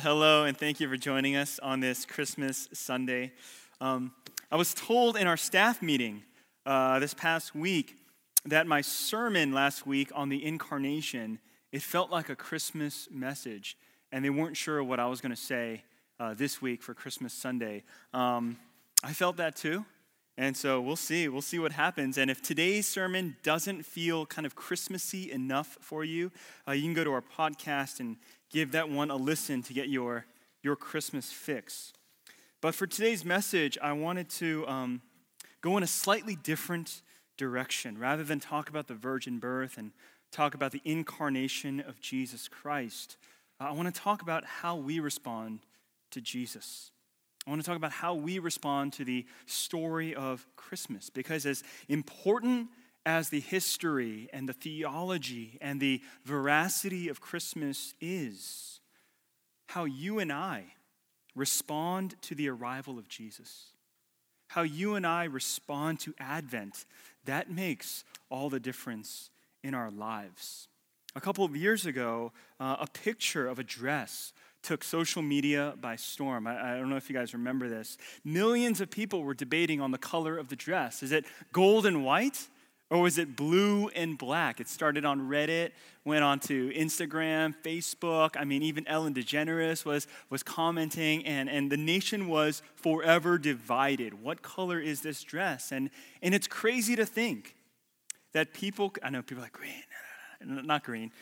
Hello, and thank you for joining us on this Christmas Sunday. I was told in our staff meeting this past week that my sermon last week on the incarnation, it felt like a Christmas message, and they weren't sure what I was going to say this week for Christmas Sunday. I felt that too, and so we'll see. We'll see what happens, and if today's sermon doesn't feel kind of Christmassy enough for you, you can go to our podcast and give that one a listen to get your Christmas fix. But for today's message, I wanted to go in a slightly different direction. Rather than talk about the virgin birth and talk about the incarnation of Jesus Christ, I want to talk about how we respond to Jesus. I want to talk about how we respond to the story of Christmas. Because as important as the history and the theology and the veracity of Christmas is, how you and I respond to the arrival of Jesus, how you and I respond to Advent, that makes all the difference in our lives. A couple of years ago, a picture of a dress took social media by storm. I don't know if you guys remember this. Millions of people were debating on the color of the dress. Is it gold and white? Or was it blue and black? It started on Reddit, went on to Instagram, Facebook. I mean, even Ellen DeGeneres was commenting, and the nation was forever divided. What color is this dress? And it's crazy to think that people, I know people are like, green, not green.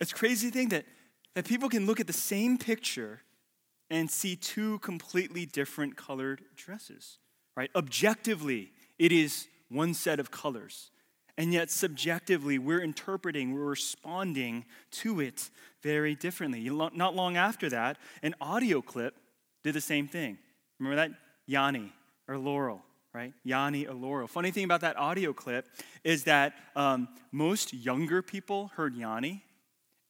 It's crazy to think that people can look at the same picture and see two completely different colored dresses, right? Objectively, it is one set of colors, and yet subjectively we're responding to it very differently. Not long after that, an audio clip did the same thing. Remember that? Yanni or Laurel, right? Yanni or Laurel. Funny thing about that audio clip is that most younger people heard Yanni,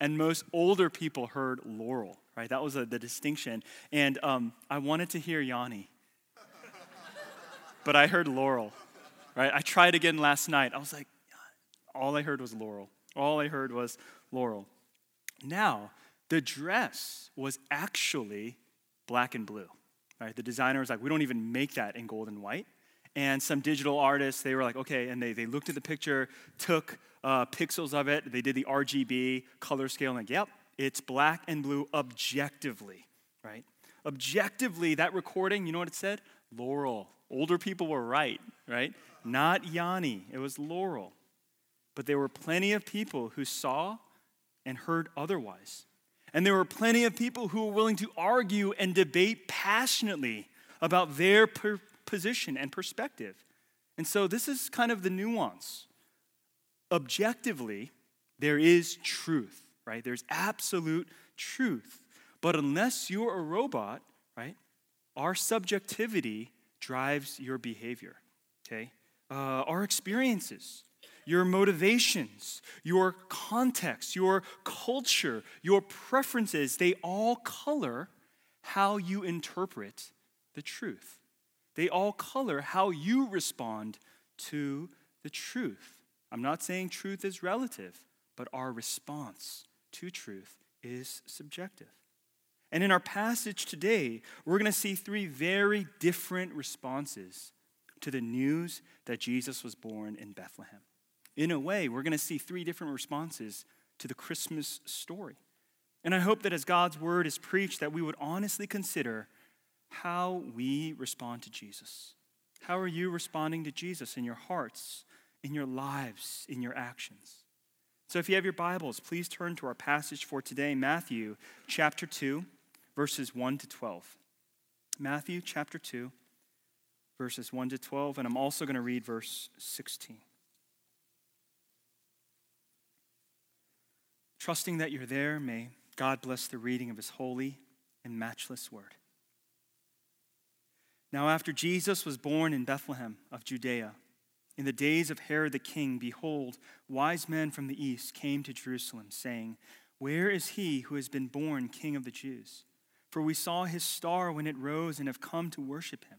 and most older people heard Laurel, right? That was the distinction, and I wanted to hear Yanni, but I heard Laurel. Right? I tried again last night. I was like, all I heard was Laurel. All I heard was Laurel. Now, the dress was actually black and blue. Right? The designer was like, we don't even make that in gold and white. And some digital artists, they were like, okay, and they looked at the picture, took pixels of it, they did the RGB color scale, and like, yep, it's black and blue objectively. Right? Objectively, that recording, you know what it said? Laurel. Older people were right? Not Yanni, it was Laurel. But there were plenty of people who saw and heard otherwise. And there were plenty of people who were willing to argue and debate passionately about their position and perspective. And so this is kind of the nuance. Objectively, there is truth, right? There's absolute truth. But unless you're a robot, right, our subjectivity drives your behavior, okay? Our experiences, your motivations, your context, your culture, your preferences, they all color how you interpret the truth. They all color how you respond to the truth. I'm not saying truth is relative, but our response to truth is subjective. And in our passage today, we're going to see three very different responses to the news that Jesus was born in Bethlehem. In a way, we're going to see three different responses to the Christmas story. And I hope that as God's word is preached, that we would honestly consider how we respond to Jesus. How are you responding to Jesus in your hearts, in your lives, in your actions? So if you have your Bibles, please turn to our passage for today, Matthew chapter 2. Verses 1 to 12. Matthew chapter 2, verses 1 to 12, and I'm also going to read verse 16. Trusting that you're there, may God bless the reading of his holy and matchless word. Now after Jesus was born in Bethlehem of Judea, in the days of Herod the king, behold, wise men from the east came to Jerusalem, saying, "Where is he who has been born King of the Jews? For we saw his star when it rose and have come to worship him."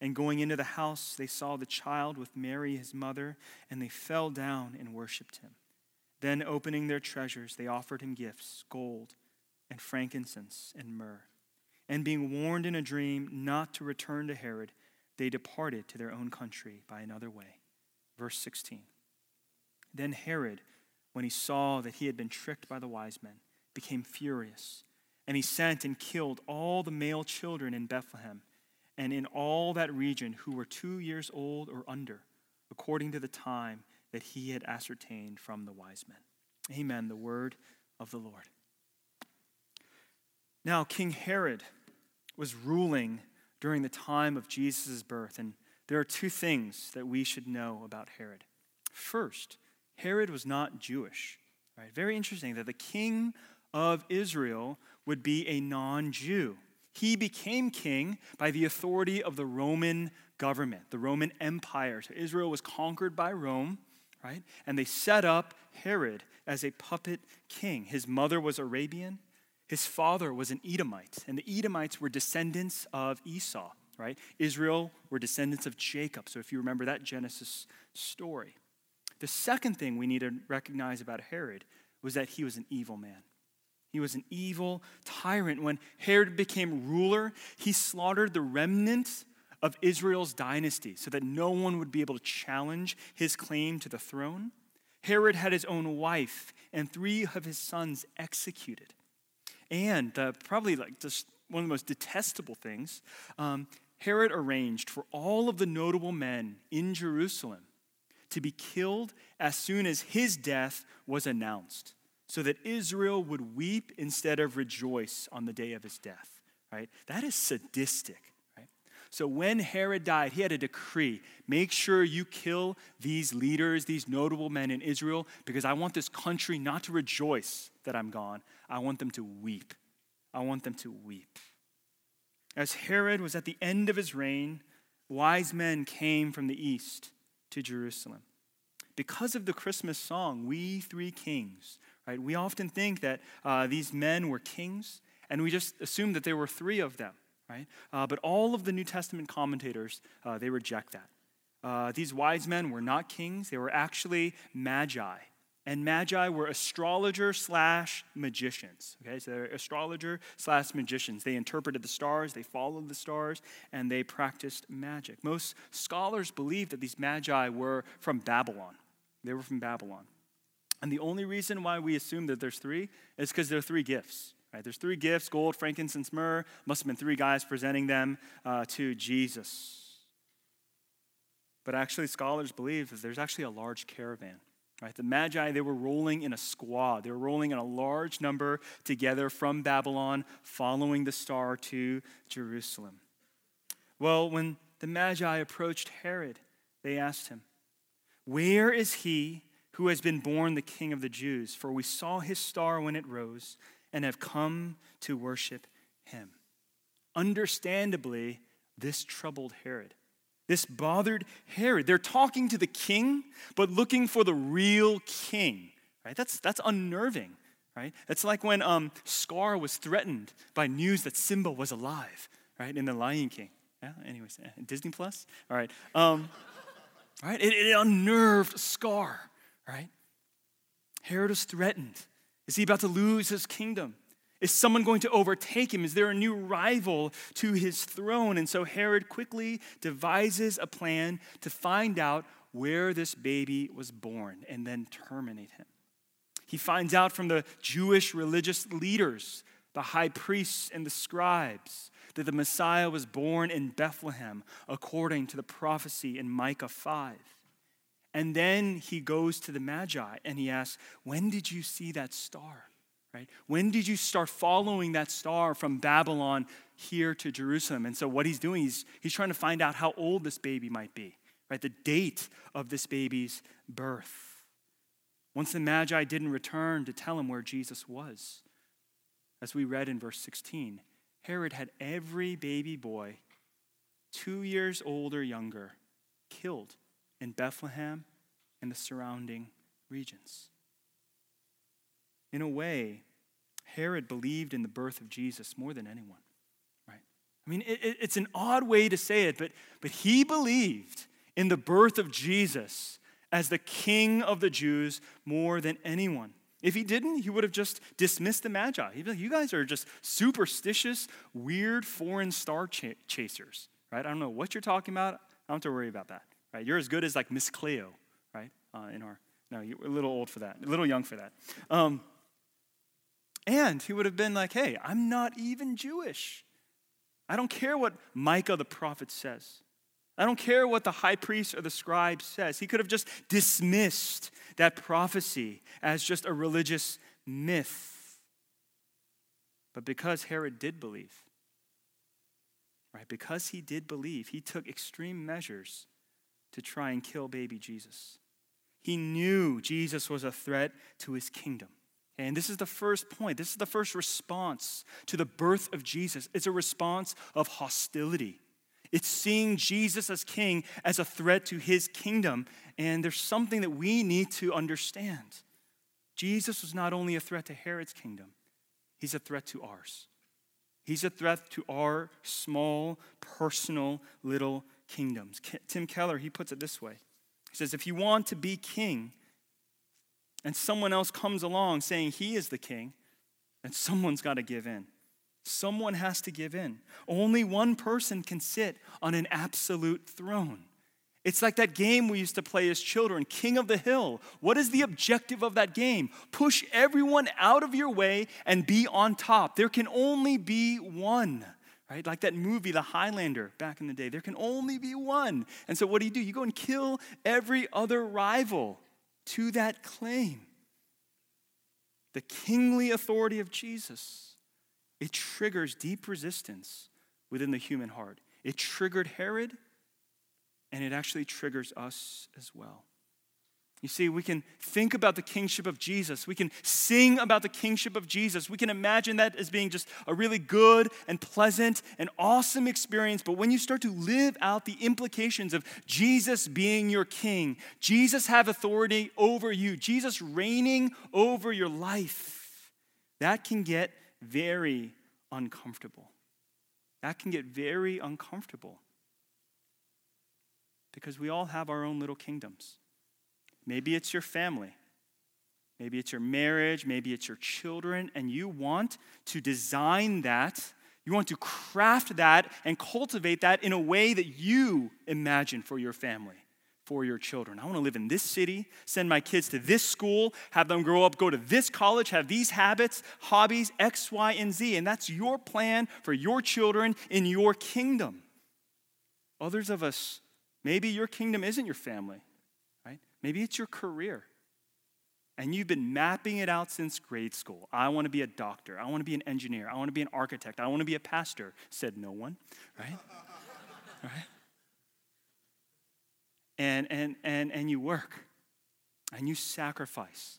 And going into the house, they saw the child with Mary, his mother, and they fell down and worshipped him. Then, opening their treasures, they offered him gifts, gold and frankincense and myrrh. And being warned in a dream not to return to Herod, they departed to their own country by another way. Verse 16. Then Herod, when he saw that he had been tricked by the wise men, became furious. And he sent and killed all the male children in Bethlehem and in all that region who were 2 years old or under, according to the time that he had ascertained from the wise men. Amen. The word of the Lord. Now, King Herod was ruling during the time of Jesus' birth, and there are two things that we should know about Herod. First, Herod was not Jewish. Right? Very interesting that the king of Israel would be a non-Jew. He became king by the authority of the Roman government, the Roman Empire. So Israel was conquered by Rome, right? And they set up Herod as a puppet king. His mother was Arabian. His father was an Edomite. And the Edomites were descendants of Esau, right? Israel were descendants of Jacob. So if you remember that Genesis story. The second thing we need to recognize about Herod was that he was an evil man. He was an evil tyrant. When Herod became ruler, he slaughtered the remnant of Israel's dynasty so that no one would be able to challenge his claim to the throne. Herod had his own wife and 3 of his sons executed. And probably like just one of the most detestable things, Herod arranged for all of the notable men in Jerusalem to be killed as soon as his death was announced, so that Israel would weep instead of rejoice on the day of his death, right? That is sadistic, right? So when Herod died, he had a decree. Make sure you kill these leaders, these notable men in Israel, because I want this country not to rejoice that I'm gone. I want them to weep. I want them to weep. As Herod was at the end of his reign, wise men came from the east to Jerusalem. Because of the Christmas song, We Three Kings, right? We often think that these men were kings, and we just assume that there were 3 of them, right? But all of the New Testament commentators, they reject that. These wise men were not kings. They were actually magi. And magi were astrologer/magicians, okay? So they're astrologer/magicians. They interpreted the stars, they followed the stars, and they practiced magic. Most scholars believe that these magi were from Babylon. They were from Babylon. And the only reason why we assume that there's 3 is because there are 3 gifts, right? There's 3 gifts, gold, frankincense, myrrh. Must have been 3 guys presenting them to Jesus. But actually, scholars believe that there's actually a large caravan, right? The Magi, they were rolling in a squad. They were rolling in a large number together from Babylon, following the star to Jerusalem. Well, when the Magi approached Herod, they asked him, "Where is he who has been born the King of the Jews? For we saw his star when it rose and have come to worship him." Understandably, this troubled Herod. This bothered Herod. They're talking to the king, but looking for the real king, right? That's unnerving, right? That's like when Scar was threatened by news that Simba was alive, right, in The Lion King. Yeah, anyways, Disney Plus? All right. Right? It unnerved Scar. Right? Herod is threatened. Is he about to lose his kingdom? Is someone going to overtake him? Is there a new rival to his throne? And so Herod quickly devises a plan to find out where this baby was born and then terminate him. He finds out from the Jewish religious leaders, the high priests and the scribes, that the Messiah was born in Bethlehem according to the prophecy in Micah 5. And then he goes to the Magi and he asks, when did you see that star? Right? When did you start following that star from Babylon here to Jerusalem? And so what he's doing is he's trying to find out how old this baby might be, right? The date of this baby's birth. Once the Magi didn't return to tell him where Jesus was, as we read in verse 16, Herod had every baby boy 2 years old or younger killed in Bethlehem and the surrounding regions. In a way, Herod believed in the birth of Jesus more than anyone, right? I mean, it's an odd way to say it, but he believed in the birth of Jesus as the King of the Jews more than anyone. If he didn't, he would have just dismissed the Magi. He'd be like, you guys are just superstitious, weird foreign star chasers, right? I don't know what you're talking about. I don't have to worry about that, right? You're as good as like Miss Cleo, right? No, you're a little old for that, a little young for that. And he would have been like, hey, I'm not even Jewish. I don't care what Micah the prophet says. I don't care what the high priest or the scribe says. He could have just dismissed that prophecy as just a religious myth. But because Herod did believe, right? Because he did believe, he took extreme measures to try and kill baby Jesus. He knew Jesus was a threat to his kingdom. And this is the first point. This is the first response to the birth of Jesus. It's a response of hostility. It's seeing Jesus as king as a threat to his kingdom. And there's something that we need to understand. Jesus was not only a threat to Herod's kingdom. He's a threat to ours. He's a threat to our small, personal, little kingdoms. Tim Keller, he puts it this way. He says, if you want to be king, and someone else comes along saying he is the king, then someone's got to give in. Someone has to give in. Only one person can sit on an absolute throne. It's like that game we used to play as children, King of the Hill. What is the objective of that game? Push everyone out of your way and be on top. There can only be one. Right? Like that movie, The Highlander, back in the day. There can only be one. And so what do? You go and kill every other rival to that claim. The kingly authority of Jesus, it triggers deep resistance within the human heart. It triggered Herod, and it actually triggers us as well. You see, we can think about the kingship of Jesus. We can sing about the kingship of Jesus. We can imagine that as being just a really good and pleasant and awesome experience. But when you start to live out the implications of Jesus being your king, Jesus have authority over you, Jesus reigning over your life, that can get very uncomfortable. That can get very uncomfortable because we all have our own little kingdoms. Maybe it's your family. Maybe it's your marriage. Maybe it's your children. And you want to design that. You want to craft that and cultivate that in a way that you imagine for your family, for your children. I want to live in this city, send my kids to this school, have them grow up, go to this college, have these habits, hobbies, X, Y, and Z. And that's your plan for your children in your kingdom. Others of us, maybe your kingdom isn't your family. Maybe it's your career. And you've been mapping it out since grade school. I want to be a doctor. I want to be an engineer. I want to be an architect. I want to be a pastor, said no one, right? Right? And you work. And you sacrifice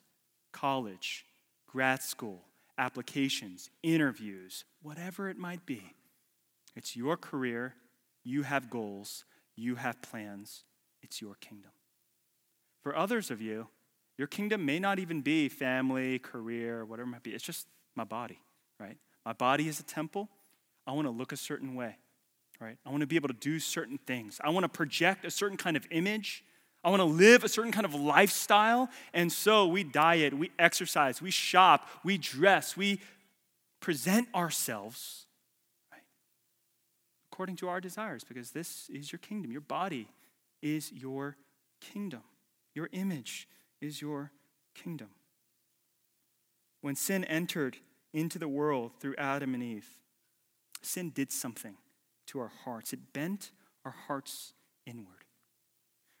college, grad school, applications, interviews, whatever it might be. It's your career. You have goals. You have plans. It's your kingdom. For others of you, your kingdom may not even be family, career, whatever it might be. It's just my body, right? My body is a temple. I want to look a certain way, right? I want to be able to do certain things. I want to project a certain kind of image. I want to live a certain kind of lifestyle. And so we diet, we exercise, we shop, we dress, we present ourselves, right? According to our desires, because this is your kingdom. Your body is your kingdom. Your image is your kingdom. when sin entered into the world through Adam and Eve, sin did something to our hearts. It bent our hearts inward.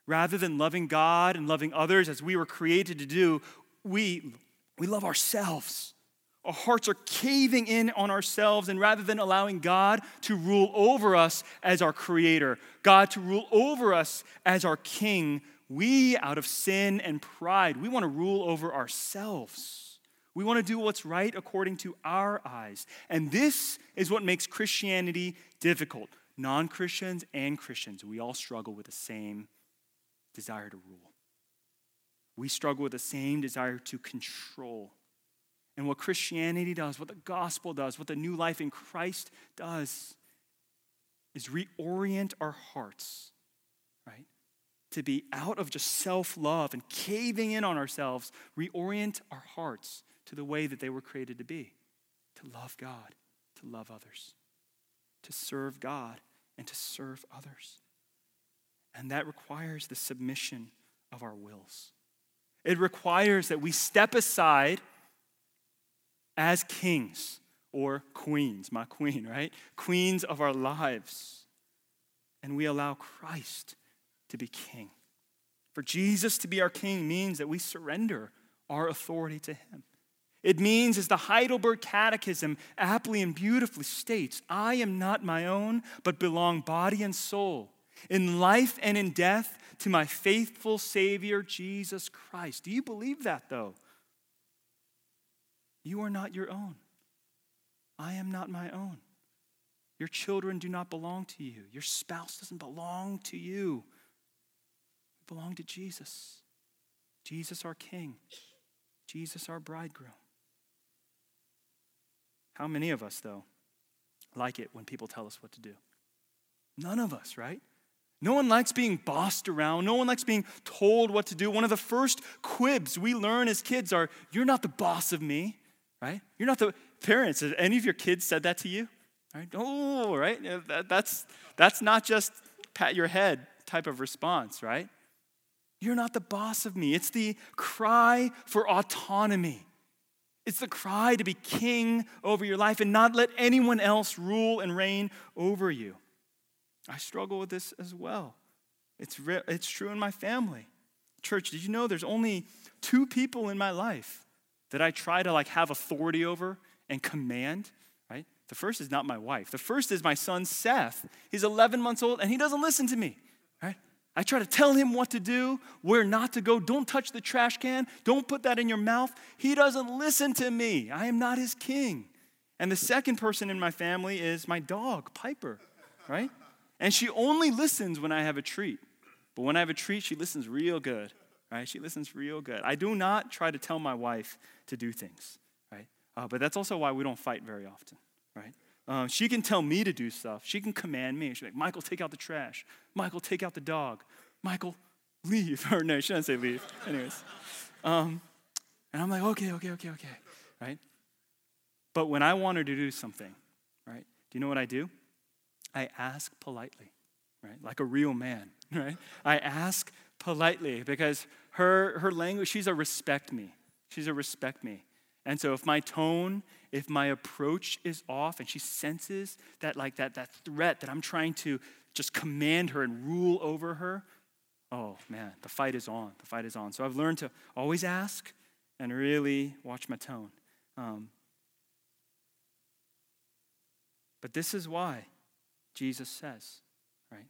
Rather than loving God and loving others as we were created to do, we love ourselves. Our hearts are caving in on ourselves, and rather than allowing God to rule over us as our creator, God to rule over us as our king, we, out of sin and pride, we want to rule over ourselves. We want to do what's right according to our eyes. And this is what makes Christianity difficult. Non-Christians and Christians, we all struggle with the same desire to rule. We struggle with the same desire to control. And what Christianity does, what the gospel does, what the new life in Christ does is reorient our hearts, right? To be out of just self-love and caving in on ourselves, reorient our hearts to the way that they were created to be, to love God, to love others, to serve God and to serve others. And that requires the submission of our wills. It requires that we step aside as kings or queens, my queen, right? Queens of our lives. And we allow Christ to be king. For Jesus to be our king means that we surrender our authority to him. It means, as the Heidelberg Catechism aptly and beautifully states, I am not my own, but belong body and soul, in life and in death, to my faithful Savior, Jesus Christ. Do you believe that, though? You are not your own. I am not my own. Your children do not belong to you. Your spouse doesn't belong to you. You belong to Jesus. Jesus, our King. Jesus, our bridegroom. How many of us, though, like it when people tell us what to do? None of us, right? No one likes being bossed around. No one likes being told what to do. One of the first quibs we learn as kids are, you're not the boss of me, right? You're not the parents. Have any of your kids said that to you? Right? Oh, right? That's not just pat your head type of response, right? You're not the boss of me. It's the cry for autonomy. It's the cry to be king over your life and not let anyone else rule and reign over you. I struggle with this as well. It's true in my family. Church, did you know there's only 2 people in my life that I try to have authority over and command, right? The first is not my wife. The first is my son, Seth. He's 11 months old, and he doesn't listen to me, right? I try to tell him what to do, where not to go. Don't touch the trash can. Don't put that in your mouth. He doesn't listen to me. I am not his king. And the second person in my family is my dog, Piper, right? And she only listens when I have a treat. But when I have a treat, she listens real good, right? She listens real good. I do not try to tell my wife to do things, right? But that's also why we don't fight very often, right? She can tell me to do stuff. She can command me. She's like, Michael, take out the trash. Michael, take out the dog. Michael, leave. Or no, she doesn't say leave. Anyways. And I'm like, okay, right? But when I want her to do something, right, do you know what I do? I ask politely, right? Like a real man, right? I ask politely because her language, she's a respect me. And so if my tone, if my approach is off and she senses that threat that I'm trying to just command her and rule over her, oh man, the fight is on. So I've learned to always ask and really watch my tone. But this is why Jesus says, right?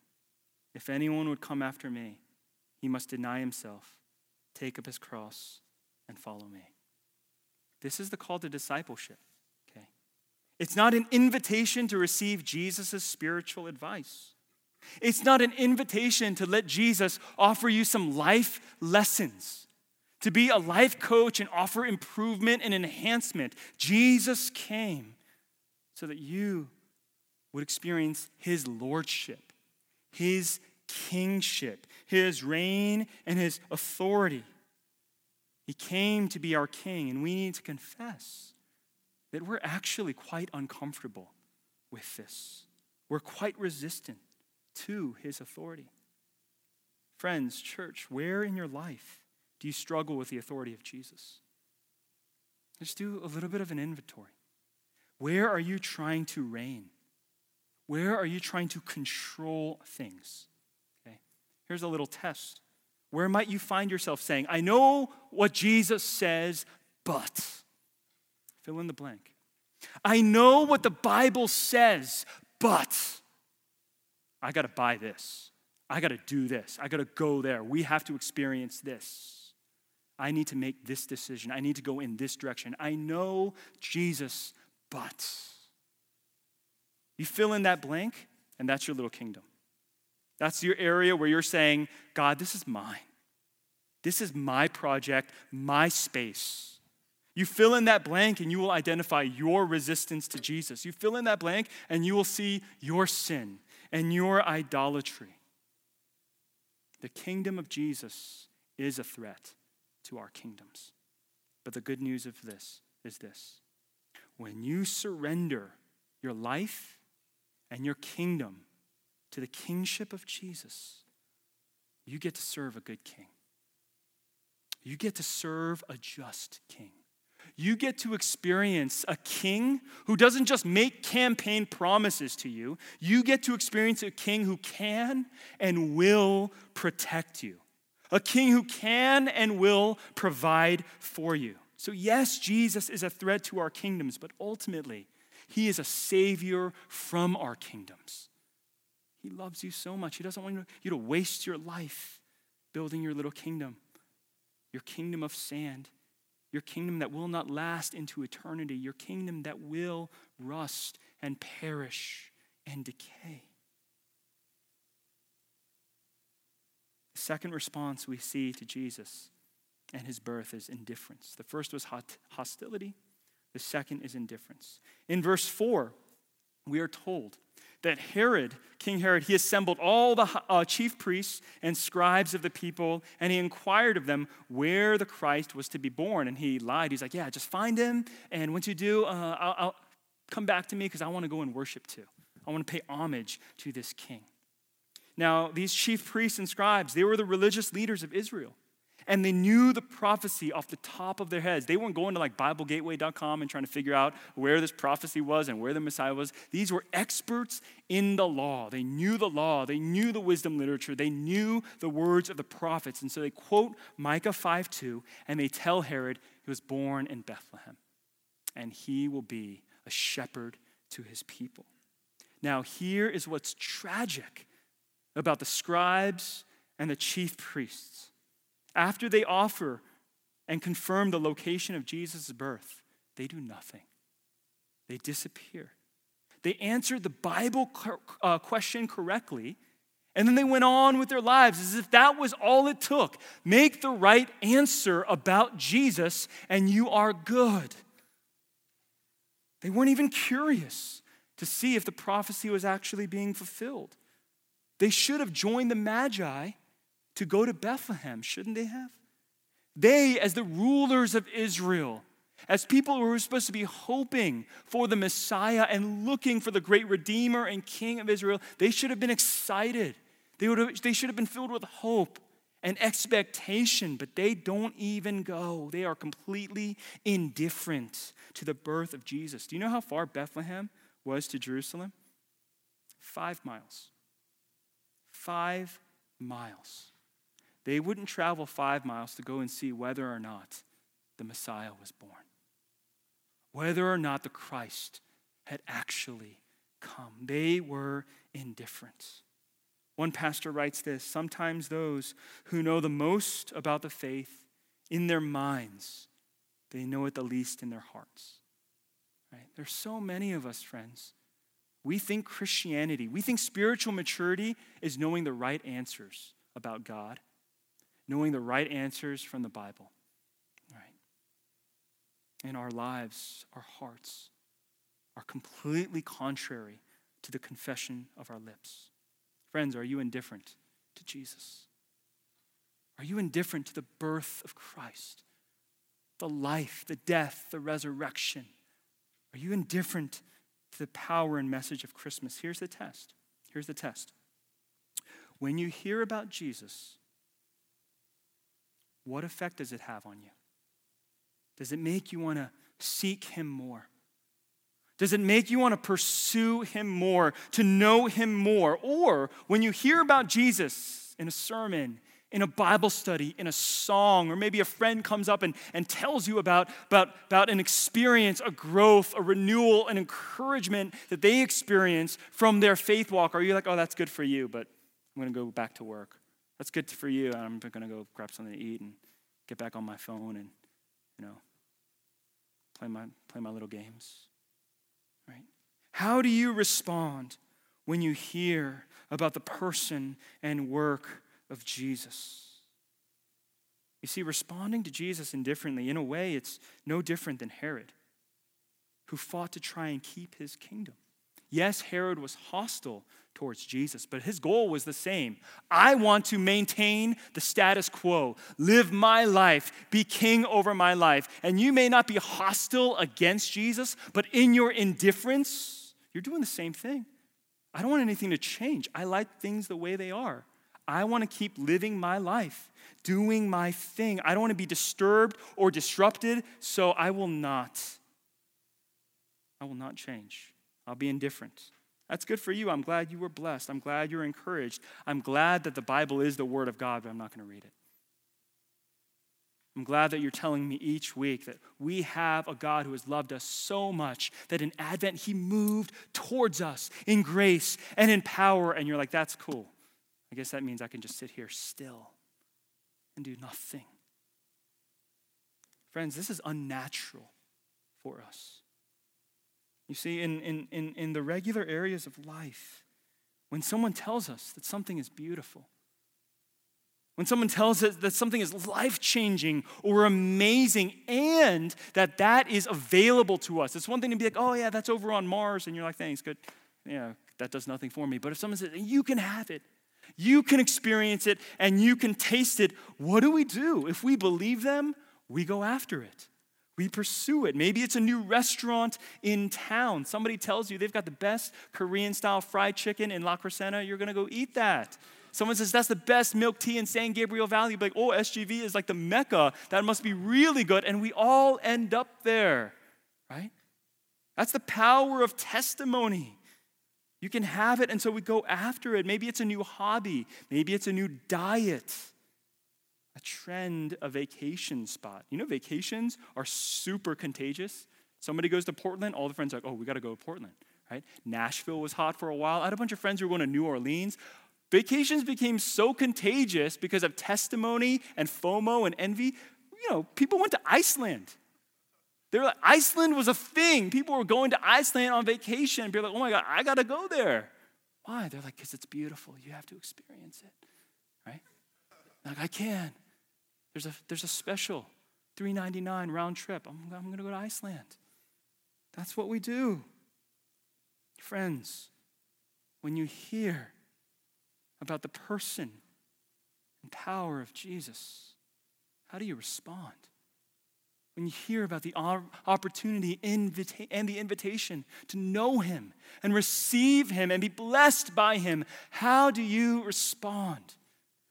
If anyone would come after me, he must deny himself, take up his cross, and follow me. This is the call to discipleship, okay? It's not an invitation to receive Jesus' spiritual advice. It's not an invitation to let Jesus offer you some life lessons, to be a life coach and offer improvement and enhancement. Jesus came so that you would experience his lordship, his kingship, his reign, and his authority. He came to be our king, and we need to confess that we're actually quite uncomfortable with this. We're quite resistant to his authority. Friends, church, where in your life do you struggle with the authority of Jesus? Let's do a little bit of an inventory. Where are you trying to reign? Where are you trying to control things? Okay. Here's a little test. Where might you find yourself saying, I know what Jesus says, but fill in the blank. I know what the Bible says, but I got to buy this. I got to do this. I got to go there. We have to experience this. I need to make this decision. I need to go in this direction. I know Jesus, but. You fill in that blank, and that's your little kingdom. That's your area where you're saying, God, this is mine. This is my project, my space. You fill in that blank and you will identify your resistance to Jesus. You fill in that blank and you will see your sin and your idolatry. The kingdom of Jesus is a threat to our kingdoms. But the good news of this is this. When you surrender your life and your kingdom to the kingship of Jesus, you get to serve a good king. You get to serve a just king. You get to experience a king who doesn't just make campaign promises to you. You get to experience a king who can and will protect you. A king who can and will provide for you. So yes, Jesus is a threat to our kingdoms, but ultimately, he is a savior from our kingdoms. He loves you so much. He doesn't want you to waste your life building your little kingdom, your kingdom of sand, your kingdom that will not last into eternity, your kingdom that will rust and perish and decay. The second response we see to Jesus and his birth is indifference. The first was hostility. The second is indifference. In verse 4, we are told that Herod, King Herod, he assembled all the chief priests and scribes of the people, and he inquired of them where the Christ was to be born. And he lied. He's like, yeah, just find him, and once you do, I'll come back to me because I want to go and worship too. I want to pay homage to this king. Now, these chief priests and scribes, they were the religious leaders of Israel. And they knew the prophecy off the top of their heads. They weren't going to like BibleGateway.com and trying to figure out where this prophecy was and where the Messiah was. These were experts in the law. They knew the law. They knew the wisdom literature. They knew the words of the prophets. And so they quote Micah 5:2, and they tell Herod he was born in Bethlehem, and he will be a shepherd to his people. Now here is what's tragic about the scribes and the chief priests. After they offer and confirm the location of Jesus' birth, they do nothing. They disappear. They answered the Bible question correctly, and then they went on with their lives as if that was all it took. Make the right answer about Jesus, and you are good. They weren't even curious to see if the prophecy was actually being fulfilled. They should have joined the Magi to go to Bethlehem, shouldn't they have? They, as the rulers of Israel, as people who were supposed to be hoping for the Messiah and looking for the great Redeemer and King of Israel, they should have been excited. They should have been filled with hope and expectation, but they don't even go. They are completely indifferent to the birth of Jesus. Do you know how far Bethlehem was to Jerusalem? 5 miles. 5 miles. They wouldn't travel 5 miles to go and see whether or not the Messiah was born, whether or not the Christ had actually come. They were indifferent. One pastor writes this: sometimes those who know the most about the faith in their minds, they know it the least in their hearts. Right? There's so many of us, friends. We think Christianity, we think spiritual maturity is knowing the right answers about God, knowing the right answers from the Bible, right? And our lives, our hearts are completely contrary to the confession of our lips. Friends, are you indifferent to Jesus? Are you indifferent to the birth of Christ, the life, the death, the resurrection? Are you indifferent to the power and message of Christmas? Here's the test. Here's the test. When you hear about Jesus, what effect does it have on you? Does it make you want to seek him more? Does it make you want to pursue him more, to know him more? Or when you hear about Jesus in a sermon, in a Bible study, in a song, or maybe a friend comes up and tells you about an experience, a growth, a renewal, an encouragement that they experience from their faith walk, are you like, oh, that's good for you, but I'm going to go back to work. That's good for you, and I'm going to go grab something to eat and get back on my phone and, you know, play my little games, right? How do you respond when you hear about the person and work of Jesus? You see, responding to Jesus indifferently, in a way, it's no different than Herod, who fought to try and keep his kingdom. Yes, Herod was hostile towards Jesus, but his goal was the same. I want to maintain the status quo, live my life, be king over my life. And you may not be hostile against Jesus, but in your indifference, you're doing the same thing. I don't want anything to change. I like things the way they are. I want to keep living my life, doing my thing. I don't want to be disturbed or disrupted, so I will not change. I'll be indifferent. That's good for you. I'm glad you were blessed. I'm glad you're encouraged. I'm glad that the Bible is the Word of God, but I'm not going to read it. I'm glad that you're telling me each week that we have a God who has loved us so much that in Advent he moved towards us in grace and in power, and you're like, that's cool. I guess that means I can just sit here still and do nothing. Friends, this is unnatural for us. You see, in the regular areas of life, when someone tells us that something is beautiful, when someone tells us that something is life-changing or amazing and that is available to us, it's one thing to be like, oh yeah, that's over on Mars, and you're like, thanks, good. Yeah, that does nothing for me. But if someone says, you can have it, you can experience it, and you can taste it. What do we do? If we believe them, we go after it. We pursue it. Maybe it's a new restaurant in town. Somebody tells you they've got the best Korean-style fried chicken in La Crescenta. You're going to go eat that. Someone says, that's the best milk tea in San Gabriel Valley. You'd be like, oh, SGV is like the Mecca. That must be really good. And we all end up there, right? That's the power of testimony. You can have it, and so we go after it. Maybe it's a new hobby. Maybe it's a new diet, a trend, a vacation spot. You know, vacations are super contagious. Somebody goes to Portland, all the friends are like, oh, we got to go to Portland, right? Nashville was hot for a while. I had a bunch of friends who were going to New Orleans. Vacations became so contagious because of testimony and FOMO and envy. You know, people went to Iceland. They were like, Iceland was a thing. People were going to Iceland on vacation. People were like, oh my God, I got to go there. Why? They're like, because it's beautiful. You have to experience it, right? They're like, I can. There's a special $3.99 round trip. I'm going to go to Iceland. That's what we do. Friends, when you hear about the person and power of Jesus, how do you respond? When you hear about the opportunity and the invitation to know him and receive him and be blessed by him, how do you respond?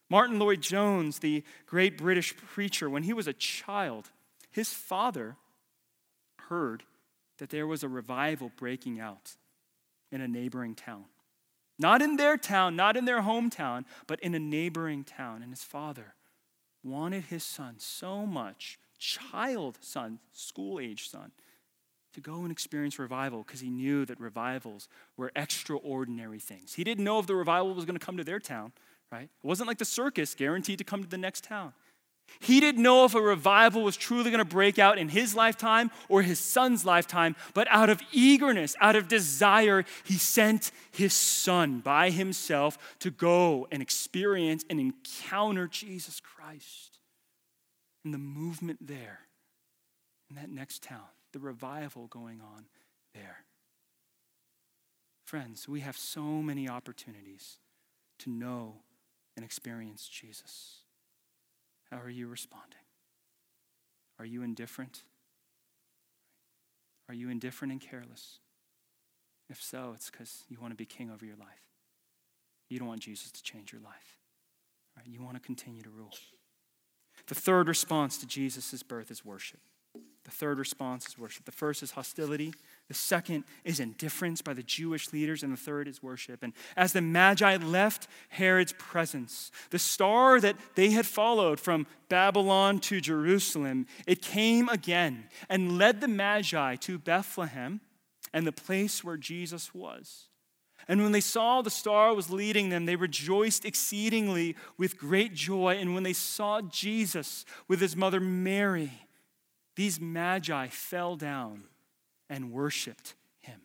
Martin Lloyd-Jones, the great British preacher, when he was a child, his father heard that there was a revival breaking out in a neighboring town. Not in their town, not in their hometown, but in a neighboring town. And his father wanted his son so much, child son, school-age son, to go and experience revival because he knew that revivals were extraordinary things. He didn't know if the revival was going to come to their town, right? It wasn't like the circus guaranteed to come to the next town. He didn't know if a revival was truly going to break out in his lifetime or his son's lifetime, but out of eagerness, out of desire, he sent his son by himself to go and experience and encounter Jesus Christ. And the movement there, in that next town, the revival going on there. Friends, we have so many opportunities to know and experience Jesus. How are you responding? Are you indifferent? Are you indifferent and careless? If so, it's because you want to be king over your life. You don't want Jesus to change your life. Right? You want to continue to rule. The third response to Jesus' birth is worship. The The third response is worship. The first is hostility. The second is indifference by the Jewish leaders. And the third is worship. And as the Magi left Herod's presence, the star that they had followed from Babylon to Jerusalem, it came again and led the Magi to Bethlehem and the place where Jesus was. And when they saw the star was leading them, they rejoiced exceedingly with great joy. And when they saw Jesus with his mother Mary, these Magi fell down and worshiped him.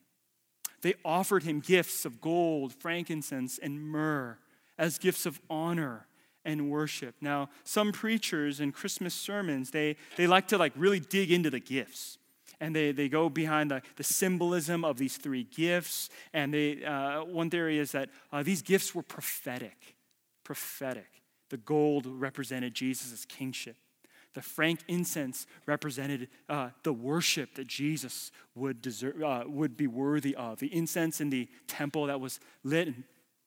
They offered him gifts of gold, frankincense, and myrrh as gifts of honor and worship. Now, some preachers in Christmas sermons, they like to really dig into the gifts. And they go behind the symbolism of these three gifts. And one theory is that these gifts were prophetic. The gold represented Jesus' kingship. The frankincense represented the worship that Jesus would be worthy of. The incense in the temple that was lit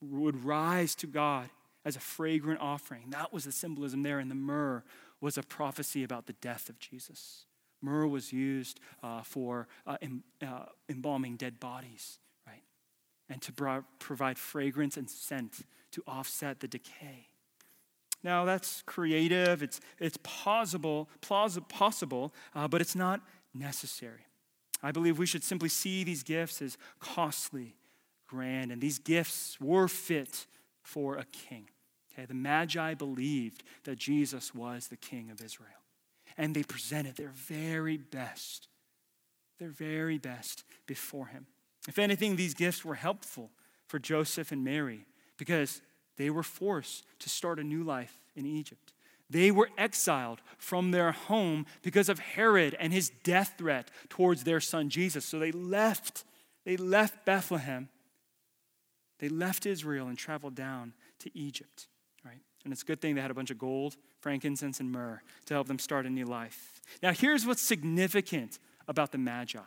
would rise to God as a fragrant offering. That was the symbolism there. And the myrrh was a prophecy about the death of Jesus. Myrrh was used for embalming dead bodies, right? And to provide fragrance and scent to offset the decay. Now, that's creative. It's possible, but it's not necessary. I believe we should simply see these gifts as costly, grand, and these gifts were fit for a king. Okay, the Magi believed that Jesus was the king of Israel. And they presented their very best before him. If anything, these gifts were helpful for Joseph and Mary because they were forced to start a new life in Egypt. They were exiled from their home because of Herod and his death threat towards their son Jesus. So they left Bethlehem. They left Israel and traveled down to Egypt, right? And it's a good thing they had a bunch of gold, frankincense, and myrrh to help them start a new life. Now, here's what's significant about the Magi.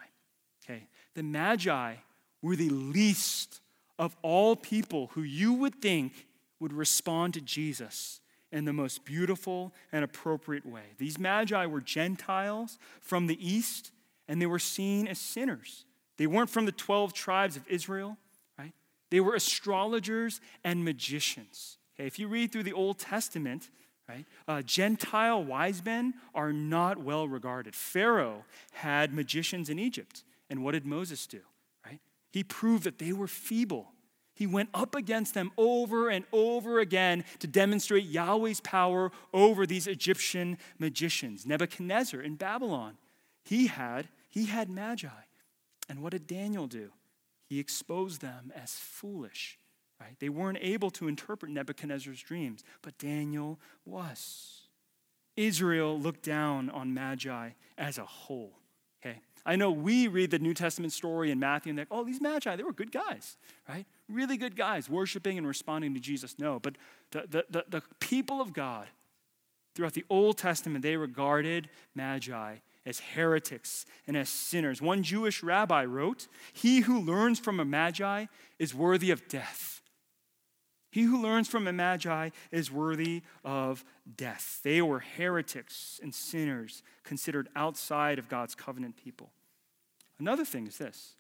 Okay, the Magi were the least of all people who you would think would respond to Jesus in the most beautiful and appropriate way. These Magi were Gentiles from the east, and they were seen as sinners. They weren't from the 12 tribes of Israel, right? They were astrologers and magicians. Okay, if you read through the Old Testament, right, Gentile wise men are not well regarded. Pharaoh had magicians in Egypt. And what did Moses do? Right? He proved that they were feeble. He went up against them over and over again to demonstrate Yahweh's power over these Egyptian magicians. Nebuchadnezzar in Babylon, he had magi. And what did Daniel do? He exposed them as foolish. Right? They weren't able to interpret Nebuchadnezzar's dreams, but Daniel was. Israel looked down on Magi as a whole. Okay, I know we read the New Testament story in Matthew and they're like, oh, these Magi, they were good guys, right? Really good guys, worshiping and responding to Jesus. No, but the people of God throughout the Old Testament, they regarded Magi as heretics and as sinners. One Jewish rabbi wrote, "He who learns from a Magi is worthy of death." He who learns from a Magi is worthy of death. They were heretics and sinners considered outside of God's covenant people. Another thing is this.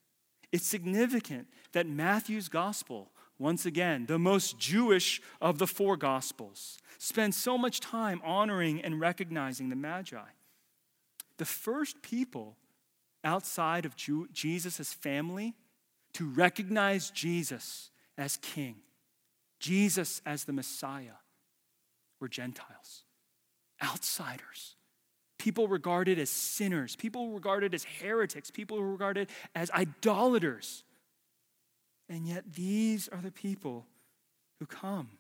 It's significant that Matthew's gospel, once again, the most Jewish of the four gospels, spends so much time honoring and recognizing the Magi. The first people outside of Jesus' family to recognize Jesus as king, Jesus as the Messiah, were Gentiles, outsiders, people regarded as sinners, people regarded as heretics, people regarded as idolaters. And yet these are the people who come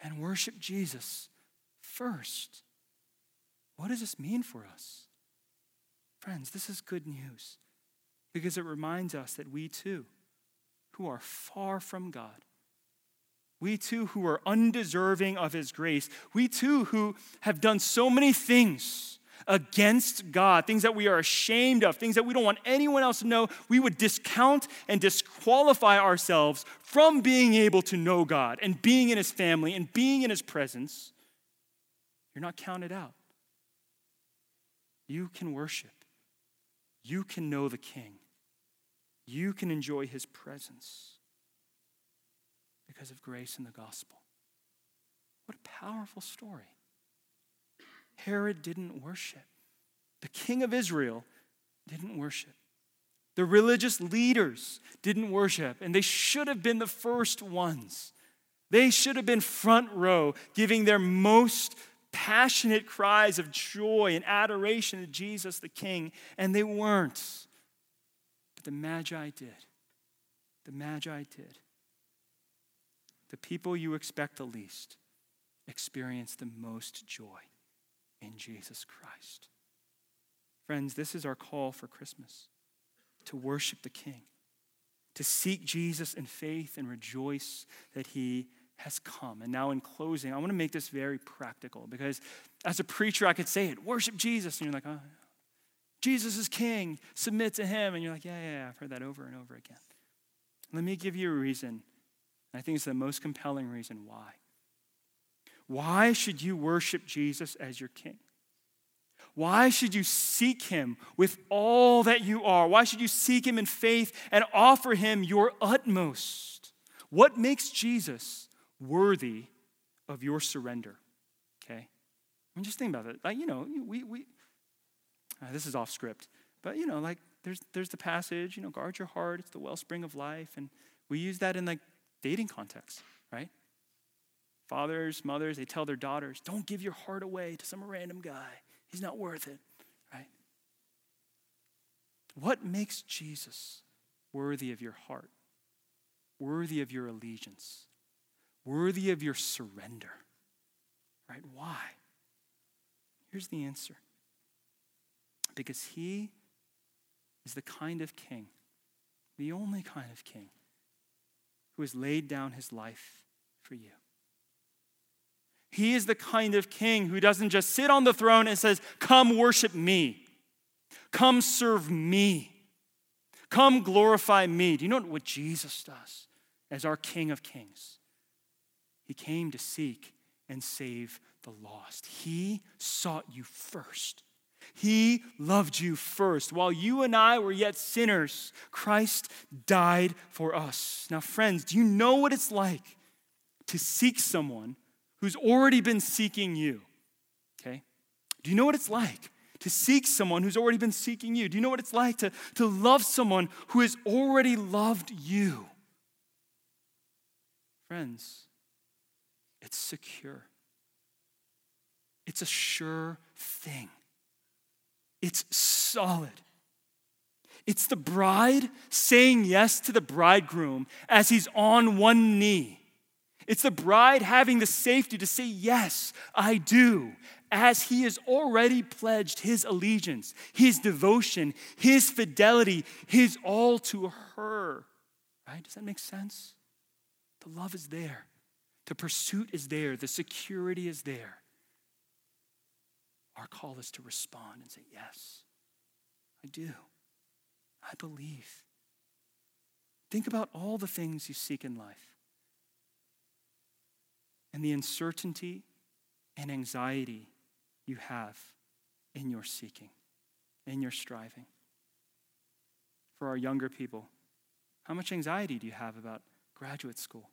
and worship Jesus first. What does this mean for us? Friends, this is good news because it reminds us that we too, who are far from God, we too who are undeserving of his grace, we too who have done so many things against God, things that we are ashamed of, things that we don't want anyone else to know, we would discount and disqualify ourselves from being able to know God and being in his family and being in his presence. You're not counted out. You can worship you can know the King. You can enjoy his presence because of grace in the gospel. What a powerful story. Herod didn't worship. The king of Israel didn't worship. The religious leaders didn't worship, and they should have been the first ones. They should have been front row, giving their most passionate cries of joy and adoration to Jesus the King, and they weren't. But the Magi did. The Magi did. The people you expect the least experience the most joy in Jesus Christ. Friends, this is our call for Christmas, to worship the King, to seek Jesus in faith and rejoice that he has come. And now in closing, I want to make this very practical, because as a preacher, I could say it, worship Jesus. And you're like, oh, Jesus is King, submit to him. And you're like, yeah, I've heard that over and over again. Let me give you a reason. I think it's the most compelling reason why. Why should you worship Jesus as your King? Why should you seek him with all that you are? Why should you seek him in faith and offer him your utmost? What makes Jesus worthy of your surrender? Okay? I mean, just think about it. Like, this is off script. But, there's the passage, guard your heart. It's the wellspring of life. And we use that in, dating context, right? Fathers, mothers, they tell their daughters, don't give your heart away to some random guy. He's not worth it, right? What makes Jesus worthy of your heart, worthy of your allegiance, worthy of your surrender, right? Why? Here's the answer. Because he is the kind of king, the only kind of king, who has laid down his life for you. He is the kind of king who doesn't just sit on the throne and says, come worship me. Come serve me. Come glorify me. Do you know what Jesus does as our King of Kings? He came to seek and save the lost. He sought you first. He loved you first. While you and I were yet sinners, Christ died for us. Now, friends, do you know what it's like to seek someone who's already been seeking you? Okay? Do you know what it's like to seek someone who's already been seeking you? Do you know what it's like to love someone who has already loved you? Friends, it's secure. It's a sure thing. It's solid. It's the bride saying yes to the bridegroom as he's on one knee. It's the bride having the safety to say, yes, I do, as he has already pledged his allegiance, his devotion, his fidelity, his all to her. Right? Does that make sense? The love is there. The pursuit is there. The security is there. Our call is to respond and say, yes, I do. I believe. Think about all the things you seek in life, and the uncertainty and anxiety you have in your seeking, in your striving. For our younger people, how much anxiety do you have about graduate school,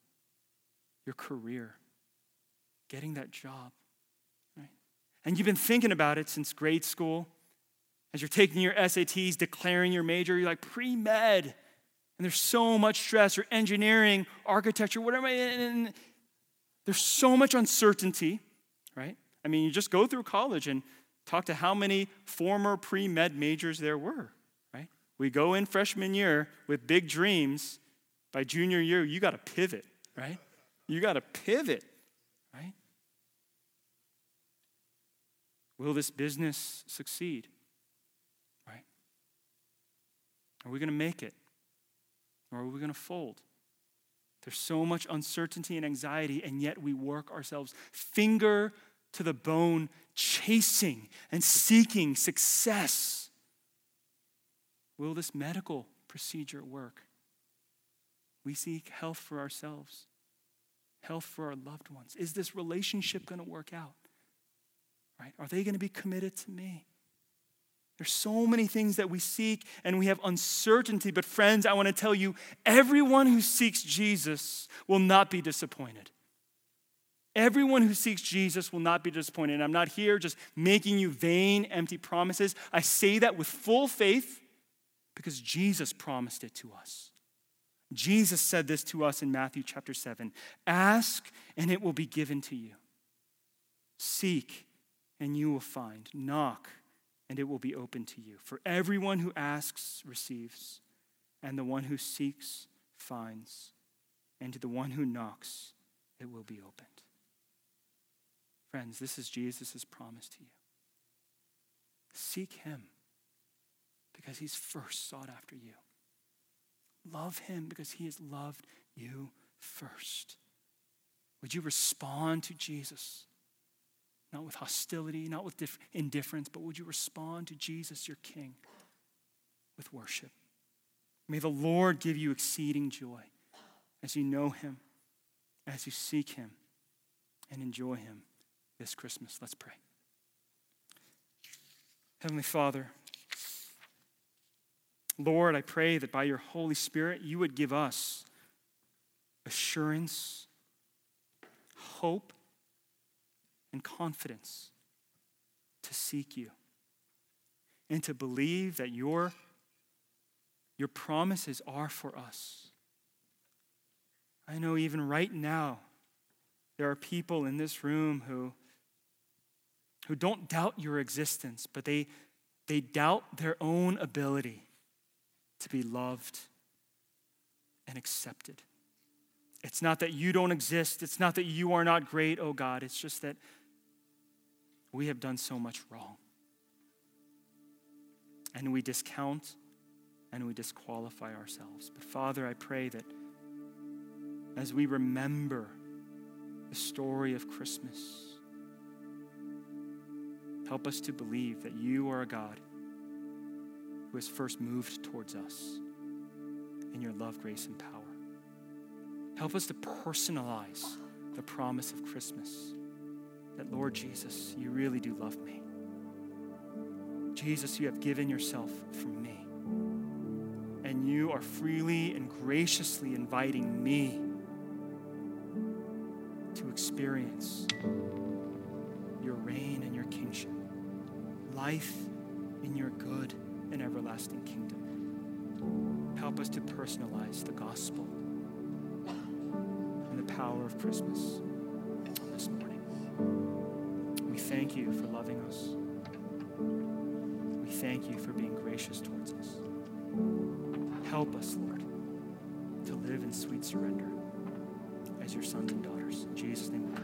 your career, getting that job, right? And you've been thinking about it since grade school. As you're taking your SATs, declaring your major, you're like, pre-med. And there's so much stress, or engineering, architecture, whatever. And there's so much uncertainty, right? I mean, you just go through college and talk to how many former pre-med majors there were, right? We go in freshman year with big dreams. By junior year, you got to pivot, right? You got to pivot, right? Will this business succeed, right? Are we going to make it, or are we going to fold? There's so much uncertainty and anxiety, and yet we work ourselves finger to the bone, chasing and seeking success. Will this medical procedure work? We seek health for ourselves, health for our loved ones. Is this relationship going to work out? Right? Are they going to be committed to me? There's so many things that we seek and we have uncertainty. But friends, I want to tell you, everyone who seeks Jesus will not be disappointed. Everyone who seeks Jesus will not be disappointed. And I'm not here just making you vain, empty promises. I say that with full faith because Jesus promised it to us. Jesus said this to us in Matthew chapter 7. Ask and it will be given to you. Seek and you will find. Knock and it will be open to you. For everyone who asks receives, and the one who seeks finds, and to the one who knocks it will be opened. Friends, this is Jesus' promise to you. Seek him because he's first sought after you. Love him because he has loved you first. Would you respond to Jesus? Not with hostility, not with indifference, but would you respond to Jesus, your King, with worship? May the Lord give you exceeding joy as you know him, as you seek him, and enjoy him this Christmas. Let's pray. Heavenly Father, Lord, I pray that by your Holy Spirit, you would give us assurance, hope, and confidence to seek you and to believe that your promises are for us. I know even right now, there are people in this room who don't doubt your existence, but they doubt their own ability to be loved and accepted. It's not that you don't exist. It's not that you are not great, oh God. It's just that we have done so much wrong. And we discount and we disqualify ourselves. But Father, I pray that as we remember the story of Christmas, help us to believe that you are a God who has first moved towards us in your love, grace, and power. Help us to personalize the promise of Christmas. That, Lord Jesus, you really do love me. Jesus, you have given yourself for me. And you are freely and graciously inviting me to experience your reign and your kingship, life in your good and everlasting kingdom. Help us to personalize the gospel and the power of Christmas this morning. We thank you for loving us. We thank you for being gracious towards us. Help us, Lord, to live in sweet surrender as your sons and daughters. In Jesus' name we pray.